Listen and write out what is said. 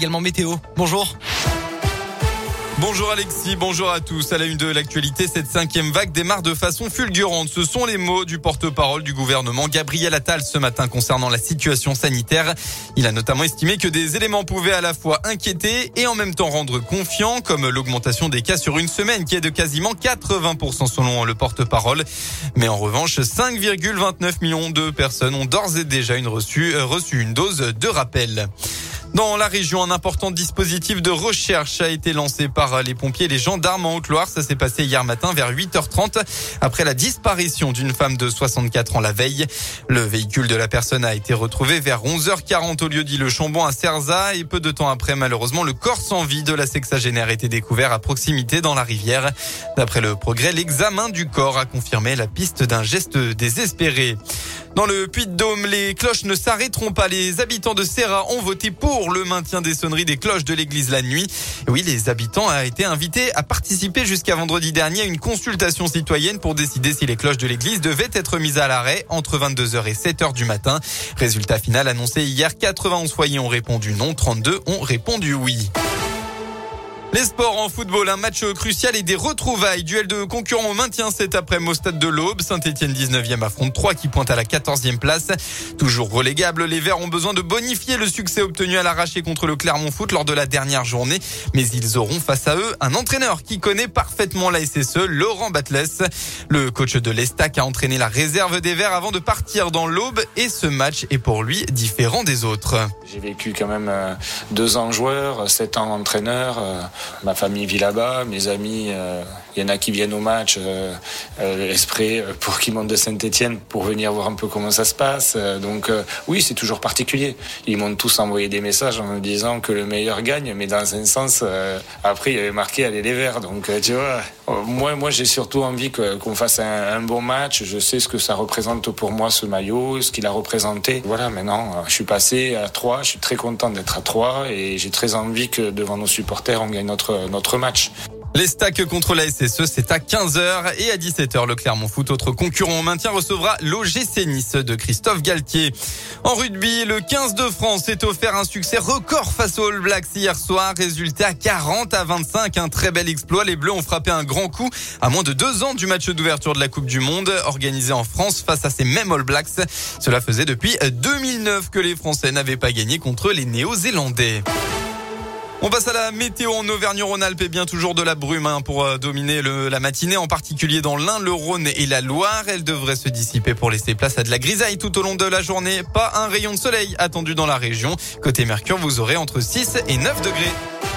Également météo. Bonjour. Bonjour Alexis, bonjour à tous. À la une de l'actualité, cette cinquième vague démarre de façon fulgurante. Ce sont les mots du porte-parole du gouvernement Gabriel Attal ce matin concernant la situation sanitaire. Il a notamment estimé que des éléments pouvaient à la fois inquiéter et en même temps rendre confiant, comme l'augmentation des cas sur une semaine qui est de quasiment 80% selon le porte-parole. Mais en revanche, 5,29 millions de personnes ont d'ores et déjà reçu une dose de rappel. Dans la région, un important dispositif de recherche a été lancé par les pompiers et les gendarmes en Haute-Loire. Ça s'est passé hier matin vers 8h30 après la disparition d'une femme de 64 ans la veille. Le véhicule de la personne a été retrouvé vers 11h40 au lieu-dit Le Chambon à Cerza et peu de temps après, malheureusement, le corps sans vie de la sexagénaire a été découvert à proximité dans la rivière. D'après Le Progrès, l'examen du corps a confirmé la piste d'un geste désespéré. Dans le Puy-de-Dôme, les cloches ne s'arrêteront pas. Les habitants de Serra ont voté pour le maintien des sonneries des cloches de l'église la nuit. Oui, les habitants ont été invités à participer jusqu'à vendredi dernier à une consultation citoyenne pour décider si les cloches de l'église devaient être mises à l'arrêt entre 22h et 7h du matin. Résultat final annoncé hier, 91 foyers ont répondu non, 32 ont répondu oui. Les sports en football, un match crucial et des retrouvailles. Duel de concurrents au maintien cet après-midi au stade de l'Aube. Saint-Étienne 19e affronte Troyes qui pointe à la 14e place. Toujours relégables, les Verts ont besoin de bonifier le succès obtenu à l'arraché contre le Clermont Foot lors de la dernière journée. Mais ils auront face à eux un entraîneur qui connaît parfaitement la SSE, Laurent Batlles. Le coach de l'Estac a entraîné la réserve des Verts avant de partir dans l'Aube et ce match est pour lui différent des autres. J'ai vécu quand même 2 ans joueur, 7 ans entraîneur. Ma famille vit là-bas, mes amis, il y en a qui viennent au match exprès pour qu'ils montent de Saint-Étienne pour venir voir un peu comment ça se passe. Donc oui, c'est toujours particulier. Ils m'ont tous envoyé des messages en me disant que le meilleur gagne, mais dans un sens, après il y avait marqué allez les Verts. Donc tu vois, moi j'ai surtout envie qu'on fasse un bon match. Je sais ce que ça représente pour moi ce maillot, ce qu'il a représenté. Voilà, maintenant je suis passé à 3, je suis très content d'être à 3 et j'ai très envie que devant nos supporters on gagne notre match. Les stacks contre la SSE, c'est à 15h et à 17h, le Clermont Foot, autre concurrent au maintien, recevra l'OGC Nice de Christophe Galtier. En rugby, le 15 de France s'est offert un succès record face aux All Blacks hier soir. Résultat 40-25, un très bel exploit. Les Bleus ont frappé un grand coup à moins de 2 ans du match d'ouverture de la Coupe du Monde organisé en France face à ces mêmes All Blacks. Cela faisait depuis 2009 que les Français n'avaient pas gagné contre les Néo-Zélandais. On passe à la météo en Auvergne-Rhône-Alpes et bien toujours de la brume pour dominer la matinée, en particulier dans l'Ain, le Rhône et la Loire. Elle devrait se dissiper pour laisser place à de la grisaille tout au long de la journée. Pas un rayon de soleil attendu dans la région. Côté mercure, vous aurez entre 6 et 9 degrés.